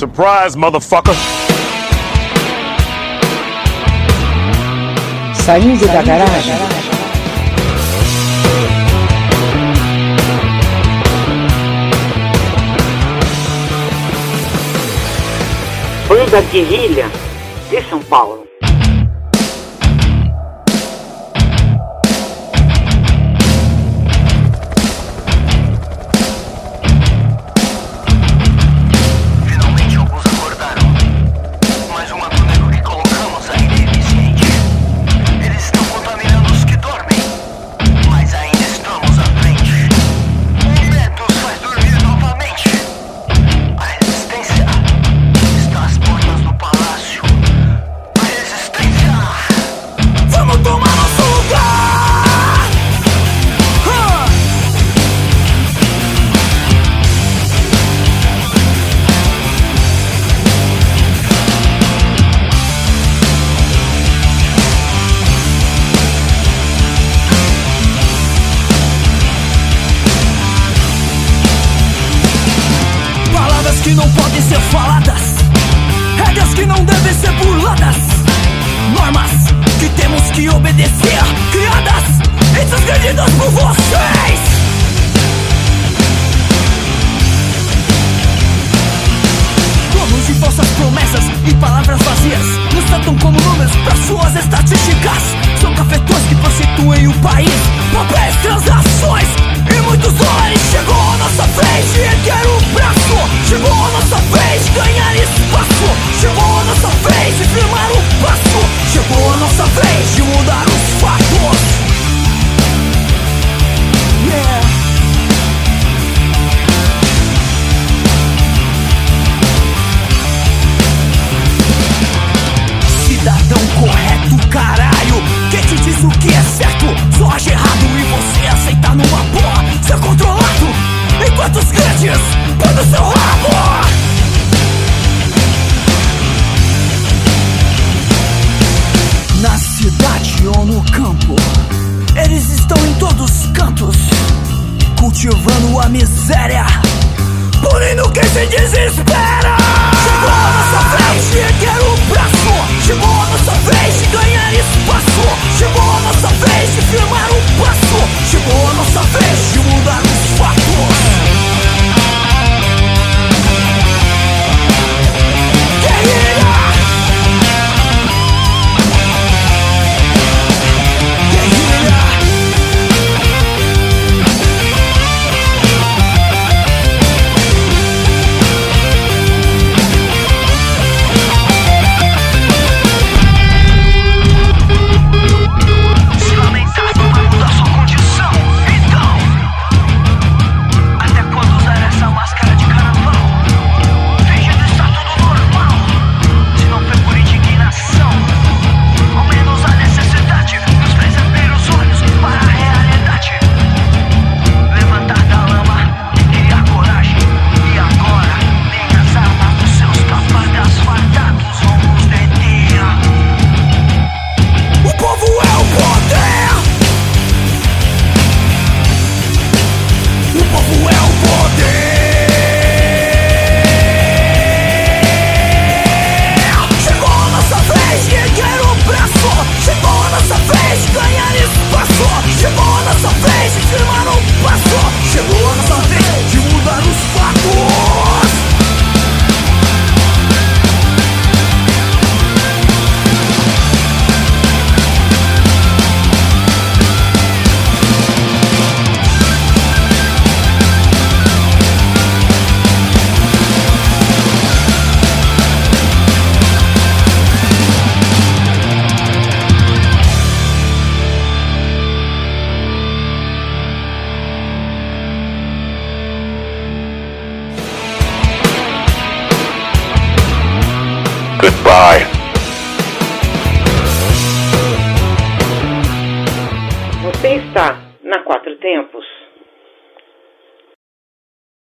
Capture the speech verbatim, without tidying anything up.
Surprise, motherfucker! Saindo da garagem. Banda Guerrilha de São Paulo. Que não podem ser faladas, regras que não devem ser burladas, normas que temos que obedecer, criadas e transgredidas por vocês. Planos de falsas promessas e palavras vazias nos tratam como números para suas estatísticas. São cafetões que prostituem o país, papéis, transações e muitos dólares. Chegou a nossa frente e quer um braço. Chegou a nossa vez de ganhar espaço. Chegou a nossa vez de firmar o passo. Chegou a nossa vez de mudar os fatos. Yeah. Cidadão correto, caralho. Quem te diz o que é certo só acha errado e você aceita numa boa ser controlado, enquanto os grandes do seu rabo. Na cidade ou no campo, eles estão em todos os cantos, cultivando a miséria, punindo quem se desespera. Chegou a nossa vez de erguer o braço. Chegou a nossa vez de ganhar espaço. Chegou a nossa vez de firmar o passo. Chegou a nossa vez de mudar os fatos. Goodbye. Você está na Quatro Tempos.